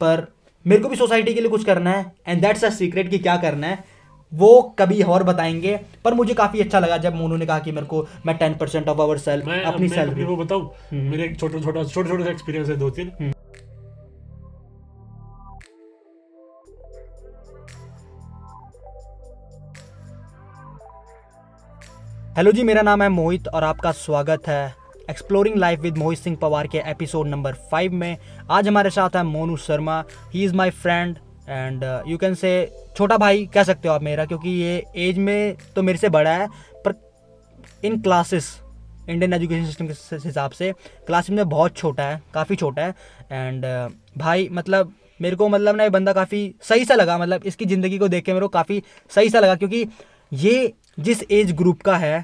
पर मेरे को भी सोसाइटी के लिए कुछ करना है, एंड दैट्स अ सीक्रेट कि क्या करना है वो कभी और बताएंगे। पर मुझे काफ़ी अच्छा लगा जब उन्होंने कहा कि मेरे को मैं 10% ऑफ आवर सेल्फ अपनी सैलरी वो बताऊँ। मेरे एक छोटा सा एक्सपीरियंस है 2-3। हेलो जी, मेरा नाम है मोहित और आपका स्वागत है exploring life with Mohit Singh Pawar के एपिसोड नंबर 5 में। आज हमारे साथ है Monu Sharma. He is my friend and you can say छोटा भाई कह सकते हो आप मेरा, क्योंकि ये एज में तो मेरे से बड़ा है पर इन क्लासेस इंडियन एजुकेशन सिस्टम के हिसाब से क्लासेस में बहुत छोटा है, काफ़ी छोटा है। एंड भाई मतलब मेरे को मतलब ना ये बंदा काफ़ी सही सा लगा, मतलब इसकी ज़िंदगी को देख के मेरे को काफ़ी सही सा लगा, क्योंकि ये जिस एज ग्रुप का है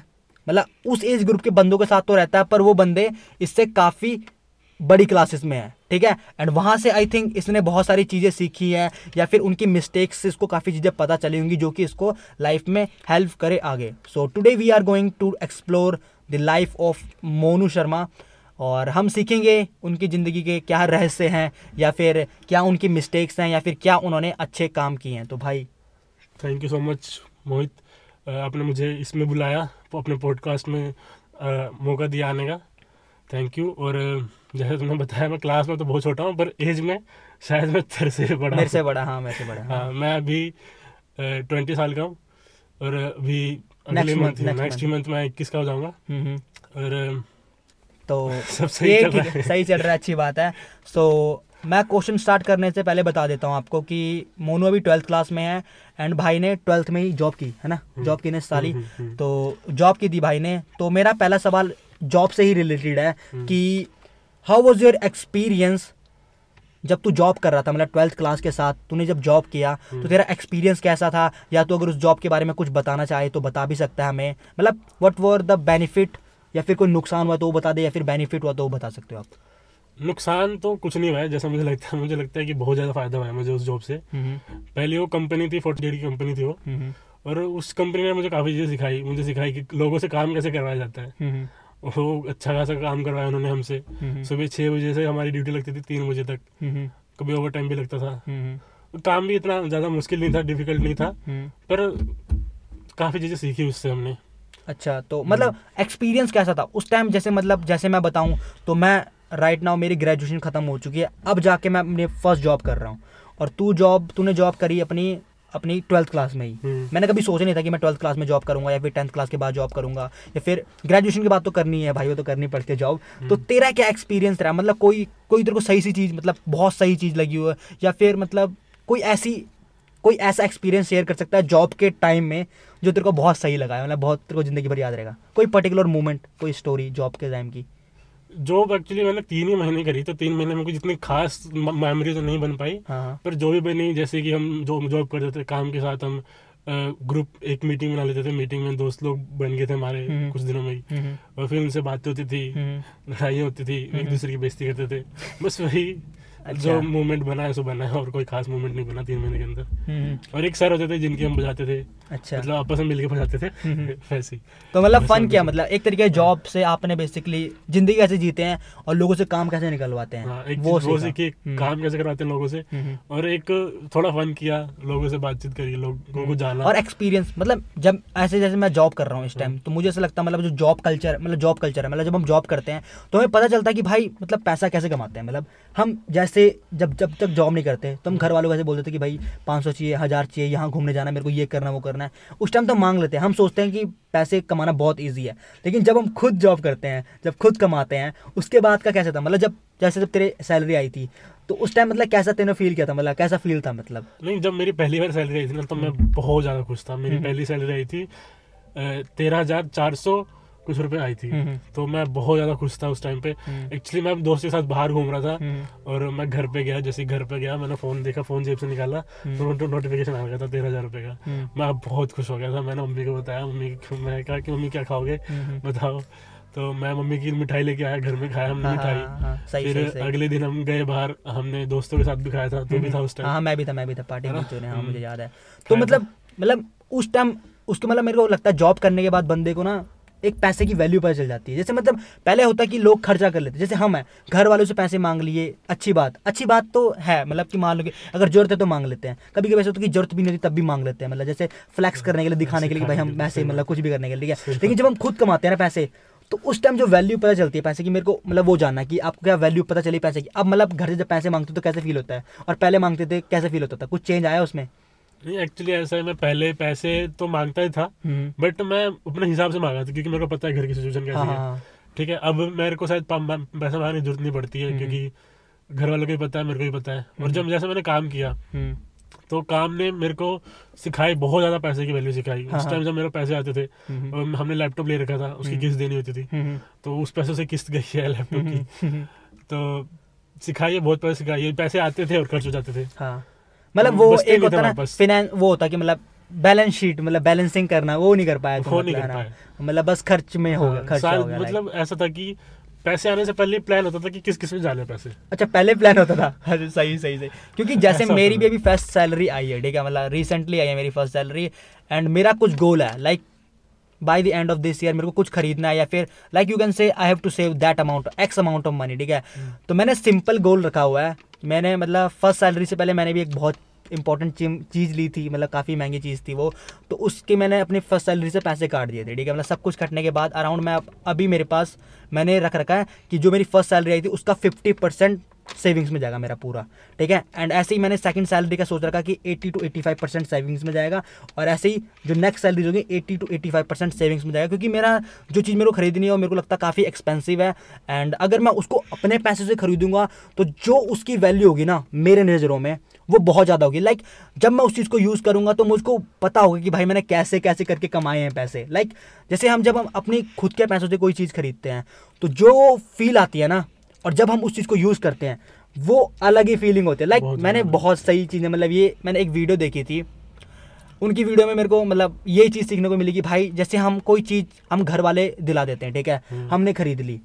मतलब उस एज ग्रुप के बंदों के साथ तो रहता है पर वो बंदे इससे काफ़ी बड़ी क्लासेस में है, ठीक है। एंड वहाँ से आई थिंक इसने बहुत सारी चीज़ें सीखी हैं या फिर उनकी मिस्टेक्स से इसको काफ़ी चीज़ें पता चली होंगी जो कि इसको लाइफ में हेल्प करे आगे। So today we are going to explore the life of Monu Sharma और हम सीखेंगे उनकी ज़िंदगी के क्या रहस्य हैं या फिर क्या उनकी मिस्टेक्स हैं या फिर क्या उन्होंने अच्छे काम किए हैं। तो भाई thank you so much Mohit, आपने मुझे इसमें बुलाया, अपने पॉडकास्ट में मौका दिया आने का, थैंक यू। और जैसे तुमने बताया मैं क्लास में तो बहुत छोटा हूँ पर एज में शायद मैं तेरे से बड़ा, मेरे से बड़ा, हाँ मेरे से बड़ा, हाँ। मैं अभी 20 साल का हूँ और अभी अगले मंथ नेक्स्ट मंथ मैं 21 का हो जाऊँगा। और तो सब सही चल रहा है, अच्छी बात है। सो मैं क्वेश्चन स्टार्ट करने से पहले बता देता हूँ आपको कि मोनू अभी 12th क्लास में है एंड भाई ने 12th में ही जॉब की है ना, जॉब की ने साली तो जॉब की थी भाई ने। तो मेरा पहला सवाल जॉब से ही रिलेटेड है कि हाउ वाज योर एक्सपीरियंस जब तू जॉब कर रहा था, मतलब 12th क्लास के साथ तूने जब जॉब किया तो तेरा एक्सपीरियंस कैसा था, या तो अगर उस जॉब के बारे में कुछ बताना चाहे तो बता भी सकता है हमें, मतलब व्हाट वर द बेनिफिट, या फिर कोई नुकसान हुआ तो वो बता दे या फिर बेनिफिट हुआ तो वो बता सकते हो आप। नुकसान तो कुछ नहीं हुआ है, जैसा मुझे लगता है कि बहुत ज़्यादा फ़ायदा हुआ है मुझे उस जॉब से। पहले वो कंपनी थी 40 की कंपनी थी वो, और उस कंपनी ने मुझे काफ़ी चीज़ें सिखाई, मुझे सिखाई कि लोगों से काम कैसे करवाया जाता है। वो अच्छा खासा काम करवाया उन्होंने हमसे, सुबह 6 बजे से हमारी ड्यूटी लगती थी 3 बजे तक, कभी ओवर टाइम भी लगता था। काम भी इतना ज़्यादा मुश्किल नहीं था, डिफिकल्ट नहीं था, पर काफ़ी चीज़ें सीखी उससे हमने। अच्छा, तो मतलब एक्सपीरियंस कैसा था उस टाइम? जैसे मतलब जैसे मैं बताऊँ तो मैं राइट नाउ मेरी ग्रेजुएशन ख़त्म हो चुकी है, अब जाके मैं अपने फर्स्ट जॉब कर रहा हूँ, और तूने जॉब करी अपनी 12th क्लास में ही। मैंने कभी सोचा नहीं था कि मैं 12th क्लास में जॉब करूँगा या फिर 10th क्लास के बाद जॉब करूँगा या फिर ग्रेजुएशन के बाद तो करनी है भाई, वो तो करनी पड़ती है जॉब। तो तेरा क्या एक्सपीरियंस रहा, मतलब कोई तेरे को सही सी चीज़, मतलब बहुत सही चीज़ लगी हो, या फिर मतलब कोई ऐसा एक्सपीरियंस शेयर कर सकता है जॉब के टाइम में जो तेरे को बहुत सही लगा है, मतलब बहुत तेरे को ज़िंदगी भर याद रहेगा, कोई पर्टिकुलर मोमेंट, कोई स्टोरी जॉब के टाइम की। जॉब एक्चुअली मैंने 3 ही महीने करी, तो 3 महीने में कुछ इतनी खास मेमोरी तो नहीं बन पाई, पर जो भी बनी जैसे कि हम जॉब करते थे काम के साथ, हम ग्रुप एक मीटिंग बना लेते थे, मीटिंग में 2 लोग बन गए थे हमारे कुछ दिनों में ही, और फिर उनसे बातें होती थी, लड़ाइयाँ होती थी, एक दूसरे की बेइज्जती करते थे, बस वही। अच्छा। जो मोमेंट बना है सो बना है, और कोई खास मोमेंट नहीं बना 3 महीने के अंदर। और एक सर होते थे जिनके हम बजाते थे। अच्छा। मतलब आपस में मिलके बजाते थे वैसे। तो मतलब फन क्या, मतलब एक तरीके जॉब से आपने बेसिकली जिंदगी कैसे जीते हैं और लोगों से काम कैसे निकलवाते हैं, वो सीखे काम कैसे करवाते हैं लोगों से, और एक थोड़ा फन किया, लोगों से बातचीत करी, लोगों को जाना। और एक्सपीरियंस मतलब जब ऐसे जैसे मैं जॉब कर रहा हूँ इस टाइम, तो मुझे ऐसा लगता है मतलब जो जॉब कल्चर है, मतलब जब हम जॉब करते हैं तो हमें पता चलता है कि भाई मतलब पैसा कैसे कमाते हैं। मतलब हम जैसे जब तक जॉब नहीं करते तो हम घर वालों कैसे बोलते थे कि भाई 500 चाहिए, 1000 चाहिए, यहाँ घूमने जाना, मेरे को ये करना वो करना है, उस टाइम तो मांग लेते हैं। हम सोचते हैं कि पैसे कमाना बहुत ईजी है, लेकिन जब हम खुद जॉब करते हैं, जब खुद कमाते हैं, उसके बाद का कैसा था, मतलब जब तेरे सैलरी आई थी तो उस टाइम मतलब कैसा तेने फील किया था, मतलब कैसा फील था? मतलब नहीं, जब मेरी पहली बार सैलरी आई थी ना तो मैं बहुत ज़्यादा खुश था। मेरी पहली सैलरी आई थी 13,400 कुछ रुपये आई थी, तो मैं बहुत ज़्यादा खुश था उस टाइम पे। एक्चुअली मैं दोस्त के साथ बाहर घूम रहा था और मैं घर पे गया, जैसे घर पे गया मैंने फ़ोन देखा, फ़ोन जेब से निकाला तो नोटिफिकेशन आ गया था 13,000 रुपये का। मैं बहुत खुश हो गया था। मैंने मम्मी को बताया, मैंने कहा कि मम्मी क्या खाओगे बताओ, तो मैं मम्मी की मिठाई लेके आया, घर में खाया हमने मिठाई। फिर अगले दिन हम गए बाहर, हमने दोस्तों के साथ भी खाया था, तू भी था उस टाइम। हाँ मैं भी था पार्टी में, हाँ मुझे याद है। तो मतलब उस टाइम उसके मतलब मेरे को लगता है जॉब करने के बाद बंदे को ना एक पैसे की वैल्यू पता चल जाती है। जैसे मतलब पहले होता कि लोग खर्चा कर लेते, जैसे हम हैं घर वालों से पैसे मांग लिए, अच्छी बात तो है, मतलब कि मान लो कि अगर ज़रूरत है तो मांग लेते हैं, कभी कभी ऐसा होता कि ज़रूरत भी नहीं होती तब भी मांग लेते हैं, मतलब जैसे फ्लैक्स करने के लिए, दिखाने के लिए भाई हम पैसे, मतलब कुछ भी करने के लिए। लेकिन जब हम खुद कमाते हैं ना पैसे, तो उस टाइम जो वैल्यू पता चलती है पैसे की, मेरे को मतलब वो जानना कि आपको क्या वैल्यू पता चली पैसे की। अब मतलब घर से जब पैसे मांगते तो कैसे फील होता है और पहले मांगते थे कैसे फील होता था, कुछ चेंज आया उसमें? नहीं एक्चुअली ऐसा है, मैं पहले पैसे तो मांगता ही था बट मैं अपने हिसाब से मांगा था क्योंकि मेरे को पता है घर की सिचुएशन कैसी है, ठीक है। अब मेरे को शायद पैसा मांगने की जरूरत नहीं पड़ती है क्योंकि घर वालों को भी पता है, मेरे को भी पता है। और जब जैसे मैंने काम किया तो काम ने मेरे को सिखाई, बहुत ज़्यादा पैसे की वैल्यू सिखाई। उस टाइम जब मेरे पैसे आते थे, हमने लैपटॉप ले रखा था, उसकी किस्त देनी होती थी, तो उस पैसों से किस्त गई है लैपटॉप की, तो सिखाइए बहुत पैसे सिखाइए। पैसे आते थे और खर्च हो जाते थे, मतलब वो एक होता ना फाइनेंस, वो होता कि मतलब बैलेंस शीट, मतलब बैलेंसिंग करना, वो नहीं कर पाया, मतलब बस खर्च में हो गया। मतलब ऐसा था कि पैसे आने से पहले प्लान होता था कि किस किस में जाने पैसे। अच्छा पहले प्लान होता था, अरे सही। क्योंकि जैसे मेरी भी अभी फर्स्ट सैलरी आई है, ठीक है, मतलब रिसेंटली आई है मेरी फर्स्ट सैलरी, एंड मेरा कुछ गोल है like by the end of this year मेरे को कुछ खरीदना है, या फिर like you can say I have to save that amount, X amount of money, ठीक है। तो मैंने सिंपल गोल रखा हुआ है, मैंने मतलब फर्स्ट सैलरी से पहले मैंने भी एक बहुत इंपॉर्टेंट चीज़ ली थी, मतलब काफ़ी महंगी चीज़ थी वो, तो उसके मैंने अपनी फर्स्ट सैलरी से पैसे काट दिए थे, ठीक है। मतलब सब कुछ कटने के बाद अराउंड मैं अभी मेरे पास मैंने रख रखा है कि जो मेरी फर्स्ट सैलरी आई थी उसका 50% सेविंग्स में जाएगा मेरा पूरा, ठीक है। एंड ऐसे ही मैंने सेकंड सैलरी का सोच रखा कि 80-85% सेविंग्स में जाएगा, और ऐसे ही जो नेक्स्ट सैलरी होगी 80-85% सेविंग्स में जाएगा, क्योंकि मेरा जो चीज़ मेरे को खरीदनी है वो मेरे को लगता काफ़ी एक्सपेंसिव है, एंड अगर मैं उसको अपने पैसे से खरीदूंगा तो जो उसकी वैल्यू होगी ना मेरे नज़रों में वो बहुत ज़्यादा होगी। लाइक जब मैं उस चीज़ को यूज़ करूँगा तो मुझको पता होगा कि भाई मैंने कैसे कैसे करके कमाए हैं पैसे। लाइक जैसे हम जब हम अपने खुद के पैसों से कोई चीज़ खरीदते हैं तो जो फील आती है ना, और जब हम उस चीज़ को यूज़ करते हैं वो अलग ही फीलिंग होती है। लाइक मैंने बहुत सही चीज़ें, मतलब ये मैंने एक वीडियो देखी थी, उनकी वीडियो में मेरे को मतलब ये चीज़ सीखने को मिली कि भाई जैसे हम कोई चीज़ हम घर वाले दिला देते हैं, ठीक है, हमने खरीद ली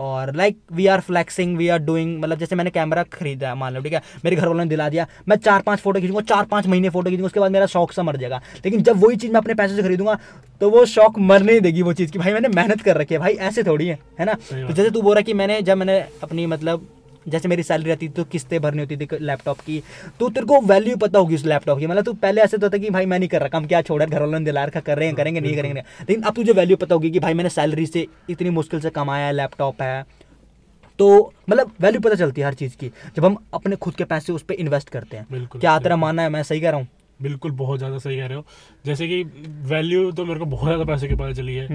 और like we are flexing, we are doing, मतलब जैसे मैंने कैमरा खरीदा मान लो, ठीक है, मेरे घर वालों ने दिला दिया, मैं 4-5 फोटो खींचूंगा, 4-5 महीने फोटो खींचूंगा, उसके बाद मेरा शौक सा मर जाएगा। लेकिन जब वही चीज़ मैं अपने पैसे से खरीदूंगा तो वो शौक मरने ही देगी वो चीज़ की भाई मैंने मेहनत कर रखी है, भाई ऐसे थोड़ी है ना। तो जैसे तू बोल रहा कि जब मैंने अपनी मतलब जैसे मेरी सैलरी आती थी तो किस्तें भरनी होती थी लैपटॉप की, तो तेरे को वैल्यू पता होगी उस लैपटॉप की, मतलब तू पहले ऐसे तो था कि भाई मैं नहीं कर रहा काम, क्या छोड़ा, घर वालों ने दिला रखा, कर रहे हैं करेंगे नहीं करेंगे, लेकिन अब तुझे वैल्यू पता होगी कि भाई मैंने सैलरी से इतनी मुश्किल से कमाया है, लैपटॉप है, तो मतलब वैल्यू पता चलती है हर चीज़ की जब हम अपने खुद के पैसे उस पर इन्वेस्ट करते हैं। क्या तेरा मानना है मैं सही कह रहा हूँ? बिल्कुल, बहुत ज़्यादा सही कह रहे हो। जैसे कि वैल्यू तो मेरे को बहुत ज़्यादा पैसे की पता चली है।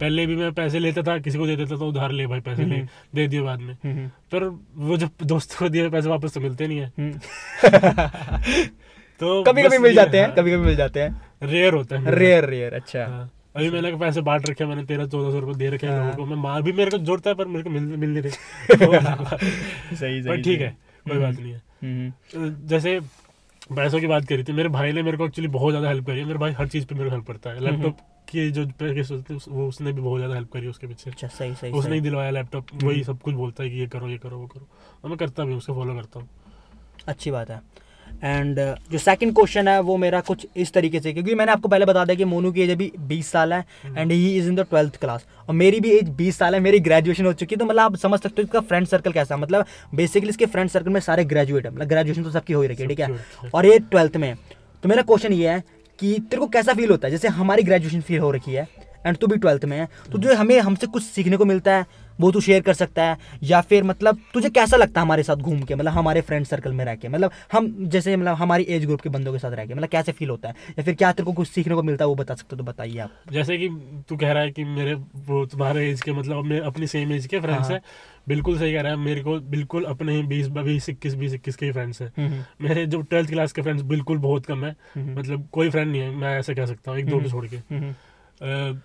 पहले भी मैं पैसे लेता था, किसी को दे देता था, उधार ले भाई पैसे ले, दे दिए बाद में, पर वो जब दोस्तों को दिए पैसे वापस तो मिलते नहीं है तो कभी-कभी मिल जाते हैं, कभी कभी मिल जाते हैं, रेयर होता है, रेयर। अच्छा, अभी मैंने पैसे बांट रखे, मैंने 1300-1400 रुपये दे रखे हैं लोगों को, मैं मार भी मेरे को जरूरत है पर मेरे को मिल नहीं रही। सही, ठीक है, कोई बात नहीं है। जैसे पैसों की बात करी थी, मेरे भाई ने मेरे को एक्चुअली बहुत ज़्यादा हेल्प करी है। मेरे भाई हर चीज़ पे मेरे को हेल्प करता है। लैपटॉप की जो वो उसने भी बहुत ज़्यादा हेल्प करी उसके पीछे। अच्छा, सही, उसने ही दिलवाया लैपटॉप, वही सब कुछ बोलता है कि ये करो वो करो, और मैं करता भी हूँ, उसको फॉलो करता हूँ। अच्छी बात है। एंड जो सेकंड क्वेश्चन है वो मेरा कुछ इस तरीके से, क्योंकि मैंने आपको पहले बता दिया कि मोनू की एज अभी 20 साल है and he is in the 12th class, और मेरी भी एज 20 साल है, मेरी ग्रेजुएशन हो चुकी है। तो मतलब आप समझ सकते हो इसका फ्रेंड सर्कल कैसा, मतलब बेसिकली इसके फ्रेंड सर्कल में सारे ग्रेजुएट है, मतलब ग्रेजुएशन तो सबकी हो ही रखी है, ठीक है, और ये 12th में। तो मेरा क्वेश्चन ये है कि तेरे को कैसा फील होता है, जैसे हमारी ग्रेजुएशन फील हो रखी है एंड तू भी 12th में है, तो जो हमें हमसे कुछ सीखने को मिलता है वो तू शेयर कर सकता है, या फिर मतलब तुझे कैसा लगता है हमारे साथ घूम के, मतलब हमारे फ्रेंड सर्कल में रह के, मतलब हम जैसे मतलब हमारी एज ग्रुप के बंदों के साथ रह के, मतलब कैसे फील होता है, या फिर क्या तेरे को कुछ सीखने को मिलता है वो बता सकते हो तो बताइए आप। जैसे कि तू कह रहा है कि मेरे वो तुम्हारे एज के मतलब मेरे अपनी सेम एज के फ्रेंड्स हैं, बिल्कुल सही कह रहा है। मेरे को बिल्कुल अपने ही 20-21 के फ्रेंड्स हैं। मेरे जो 12th क्लास के फ्रेंड्स बिल्कुल बहुत कम है, मतलब कोई फ्रेंड नहीं है, मैं ऐसा कह सकता हूँ, एक दो छोड़ के।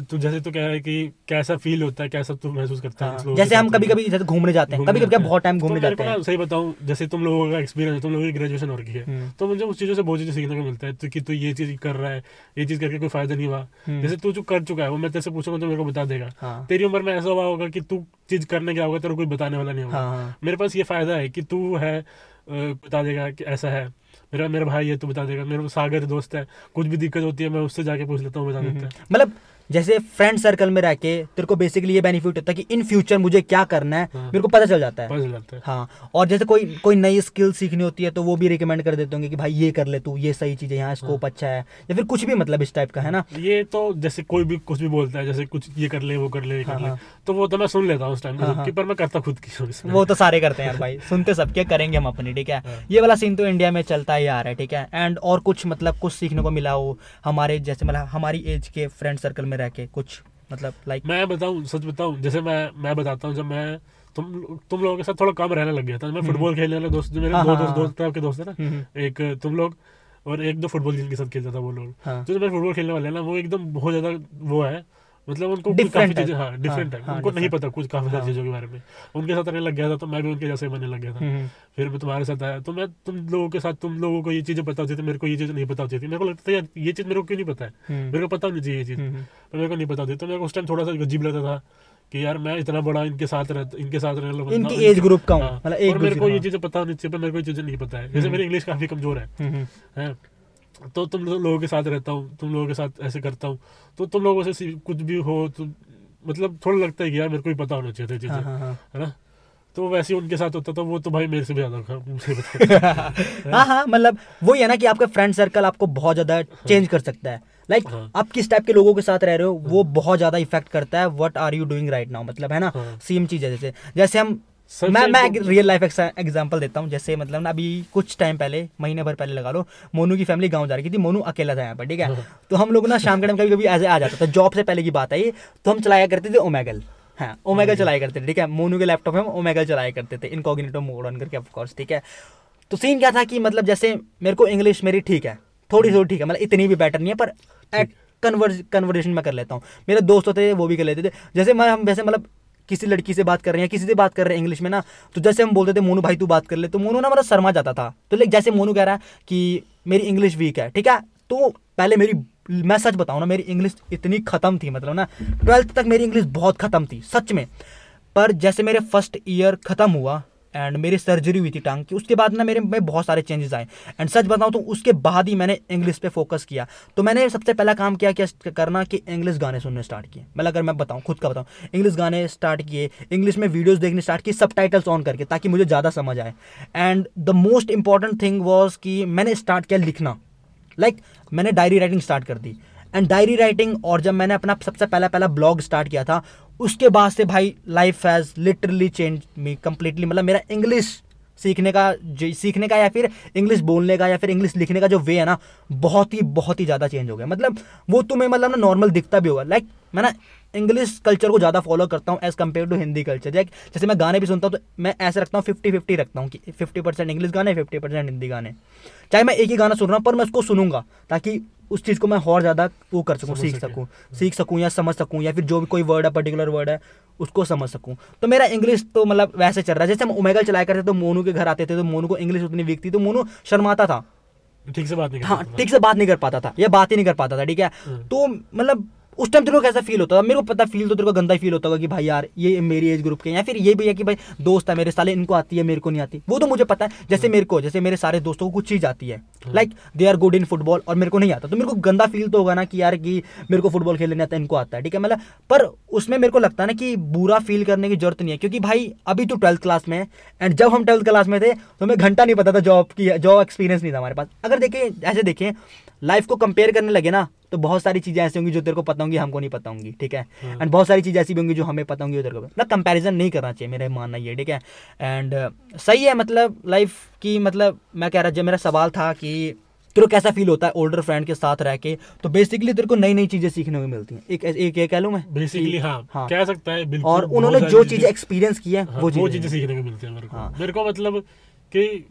तू जैसे तो कह रहा है कि कैसा फील होता है, कैसा तू महसूस करता है, जैसे हम कभी-कभी जैसे घूमने जाते हैं, कभी-कभी बहुत टाइम घूमने जाते हैं। सही बताऊं, जैसे तुम लोगों का एक्सपीरियंस है, तुम लोगों की ग्रेजुएशन और की है, तो मुझे उस चीज़ों से बहुत चीज़ें सीखने को मिलता है कि तू ये चीज़ कर रहा है, ये चीज़ करके कोई फायदा नहीं हुआ, जैसे तू जो कर चुका है वो मैं तेरे से पूछूंगा तो मेरे को बता देगा। तेरी उम्र में ऐसा हुआ होगा कि तू चीज़ करने क्या होगा, तेरे को कोई बताने वाला नहीं होगा। मेरे पास ये फायदा है कि तू है, बता देगा कि ऐसा है। मेरा भाई है, तू बता देगा। मेरा सागर दोस्त है, कुछ भी दिक्कत होती है मैं उससे जाके पूछ लेता हूँ, बता देता है। मतलब जैसे फ्रेंड सर्कल में रह के तेरे को बेसिकली ये बेनिफिट होता है कि इन फ्यूचर मुझे क्या करना है, मेरे को पता चल जाता है। हाँ, और जैसे कोई नई स्किल सीखनी होती है तो वो भी रिकमेंड कर देते होंगे कि भाई ये कर ले तू, ये सही चीज है, यहाँ स्कोप अच्छा है, या फिर कुछ भी, मतलब इस टाइप का है ना। ये तो जैसे कोई भी कुछ भी बोलता है, जैसे कुछ ये कर ले वो कर ले, तो वो तो मैं सुन लेता हूँ उस टाइम की, पर मैं करता खुद की। वो तो सारे करते हैं यार भाई, सुनते सबके, करेंगे हम अपनी। ठीक है, ये वाला सीन तो इंडिया में चलता ही आ रहा है। ठीक है, एंड और कुछ मतलब कुछ सीखने को मिला हो हमारे जैसे, मतलब हमारी एज के फ्रेंड सर्कल में रह के कुछ, मतलब लाइक मैं बताऊं, सच बताऊं, जैसे मैं बताता हूं, जब मैं तुम लोगों के साथ थोड़ा कम रहने लग गया था, मैं फुटबॉल खेलने वाले दोस्त, जो मेरे दोस्त आपके दोस्त है ना, एक तुम लोग और एक दो फुटबॉल जिनके साथ खेलता था वो लोग, जो मेरे फुटबॉल खेलने वाले हैं ना, वो एकदम बहुत ज्यादा वो है, मतलब उनको काफी चीजें डिफरेंट है, उनको नहीं पता कुछ काफी सारी चीजों के बारे में। उनके साथ रहने लग गया था तो मैं भी उनके जैसे बनने लग गया था। फिर मैं तुम्हारे साथ आया तो मैं तुम लोगों के साथ, तुम लोगों को ये चीजें पता होती थी, मेरे को ये चीज नहीं पता होती थी। मेरे को लगता था यार ये चीज मेरे को क्यों नहीं पता है, मेरे को पता नहीं चाहिए ये चीज, पर मेरे को नहीं पता होती। तो मेरे को उस टाइम थोड़ा सा अजीब लगता था कि यार मैं इतना बड़ा इनके साथ रहने लगा, इनकी एज ग्रुप का हूं, मतलब एक मेरे को ये चीजें पता नहीं चाहिए, पर मेरे को ये चीजें नहीं पता है। जैसे मेरी इंग्लिश काफी कमजोर है तो तुम लोगों के साथ रहता हूँ, तुम लोगों के साथ ऐसे करता हूँ, तो तुम लोगों से कुछ भी हो तो मतलब थोड़ा लगता है कि यार मेरे को भी पता होना चाहिए चीज़ें, है ना। तो वैसे उनके साथ होता था वो तो भाई मेरे से भी ज़्यादा। हाँ, मतलब वही है ना कि आपका फ्रेंड सर्कल आपको बहुत ज़्यादा चेंज कर सकता है। लाइक आप किस टाइप के लोगों के साथ रह रहे हो वो बहुत ज़्यादा इफेक्ट करता है। What are you doing right now, मतलब है ना, सेम चीज़ है। जैसे हम मैं रियल लाइफ एग्जांपल देता हूँ। जैसे मतलब ना अभी कुछ टाइम पहले, महीने भर पहले लगा लो, मोनू की फैमिली गांव जा रही थी। मोनू अकेला था यहाँ पर, ठीक है। तो हम लोग ना शाम के टाइम कभी कभी ऐसे आ जाता था, जॉब से पहले की बात है ये। तो हम चलाया करते थे ओमेगल, हाँ ओमेगल चलाया करते थे, ठीक है। मोनू के लैपटॉप में हम ओमेगल चलाया करते थे, इनकॉग्निटो मोड ऑन करके, ऑफ कोर्स, ठीक है। तो सीन क्या था कि मतलब जैसे मेरे को इंग्लिश मेरी ठीक है, थोड़ी थोड़ी ठीक है, मतलब इतनी भी बेटर नहीं है, पर कन्वर्सेशन मैं कर लेता हूँ। मेरे दोस्त होते थे वो भी कर लेते थे। जैसे हम वैसे मतलब किसी लड़की से बात कर रहे हैं, किसी से बात कर रहे हैं इंग्लिश में ना, तो जैसे हम बोलते थे मोनू भाई तू बात कर ले, तो मोनू ना मतलब शर्मा जाता था। तो लाइक जैसे मोनू कह रहा है कि मेरी इंग्लिश वीक है, ठीक है। तो पहले मैं सच बताऊँ ना, मेरी इंग्लिश इतनी ख़त्म थी, मतलब ना 12th तक मेरी इंग्लिश बहुत ख़त्म थी सच में। पर जैसे मेरे फर्स्ट ईयर ख़त्म हुआ एंड मेरी सर्जरी हुई थी टांग की, उसके बाद ना मेरे में बहुत सारे चेंजेस आए। एंड सच बताऊँ तो उसके बाद ही मैंने इंग्लिश पे फोकस किया। तो मैंने सबसे पहला काम क्या करना कि इंग्लिश गाने सुनने स्टार्ट किए। मतलब अगर मैं बताऊँ, खुद का बताऊँ, इंग्लिश गाने स्टार्ट किए, इंग्लिश में वीडियोस देखने स्टार्ट किए, सबटाइटल्स ऑन करके, ताकि मुझे ज़्यादा समझ आए। And the most important thing was कि मैंने स्टार्ट किया लिखना। लाइक मैंने डायरी राइटिंग स्टार्ट कर दी एंड डायरी राइटिंग, और जब मैंने अपना सबसे पहला ब्लॉग स्टार्ट किया था, उसके बाद से भाई life has literally change me completely. मतलब मेरा इंग्लिश सीखने का या फिर इंग्लिश बोलने का या फिर इंग्लिश लिखने का जो वे है ना, बहुत ही ज़्यादा चेंज हो गया। मतलब वो तुम्हें मतलब ना नॉर्मल दिखता भी होगा। लाइक मैं ना इंग्लिश कल्चर को ज़्यादा फॉलो करता हूँ as compare to Hindi culture. जैसे मैं गाने भी सुनता हूँ तो मैं ऐसे रखता हूँ, 50-50 रखता हूँ कि 50% इंग्लिश गाने, 50% हिंदी गाने। चाहे मैं एक ही गाना सुन रहा हूँ पर मैं उसको सुनूंगा ताकि उस चीज़ को मैं और ज़्यादा वो कर सकूँ, सीख सकूँ या समझ सकूँ, या फिर जो भी कोई वर्ड है, पर्टिकुलर वर्ड है, उसको समझ सकूँ। तो मेरा इंग्लिश तो मतलब वैसे चल रहा है। जैसे हम ओमेगल चलाया करते तो मोनू के घर आते थे तो मोनू को इंग्लिश उतनी वीक थी तो मोनू शर्माता था, ठीक से बात नहीं कर पाता था या बात ही नहीं कर पाता था, ठीक है। तो मतलब उस टाइम तेरे को कैसा फील होता था, मेरे को पता फील तो तेरे को गंदा फील होता होगा कि भाई यार ये मेरी एज ग्रुप के, या फिर ये भी है कि भाई दोस्त है मेरे साले, इनको आती है मेरे को नहीं आती। वो तो मुझे पता है, जैसे मेरे सारे दोस्तों को कुछ चीज़ आती है, like they are good in football और मेरे को नहीं आता, तो मेरे को गंदा फील तो होगा ना कि यार कि मेरे को फुटबॉल खेलने आता है, इनको आता है, ठीक है। मतलब पर उसमें मेरे को लगता है ना कि बुरा फील करने की जरूरत नहीं है, क्योंकि भाई अभी तो 12th क्लास में है एंड जब हम 12th क्लास में थे तो हमें घंटा नहीं पता था, जॉब एक्सपीरियंस नहीं था हमारे पास। अगर ऐसे देखें लाइफ को कंपेयर करने लगे ना तो बहुत सारी चीज़ें ऐसी होंगी जो तेरे को पता होंगी, हमको नहीं पता होंगी, ठीक है। एंड बहुत सारी चीज़ें ऐसी भी होंगी जो हमें पता होंगी, तेरे को ना कंपैरिजन नहीं करना चाहिए, मेरा मानना ये, ठीक है। एंड सही है, मतलब लाइफ की, मतलब मैं कह रहा, जब मेरा सवाल था कि तेरे को कैसा फील होता है ओल्डर फ्रेंड के साथ रह के, तो बेसिकली तेरे को नई नई चीज़ें सीखने को मिलती हैं, एक कह लूँ मैं बेसिकली, हाँ कह सकता है। और उन्होंने जो चीज़ें एक्सपीरियंस की है वो चीज़ें सीखने को मिलती है मेरे को, मतलब कि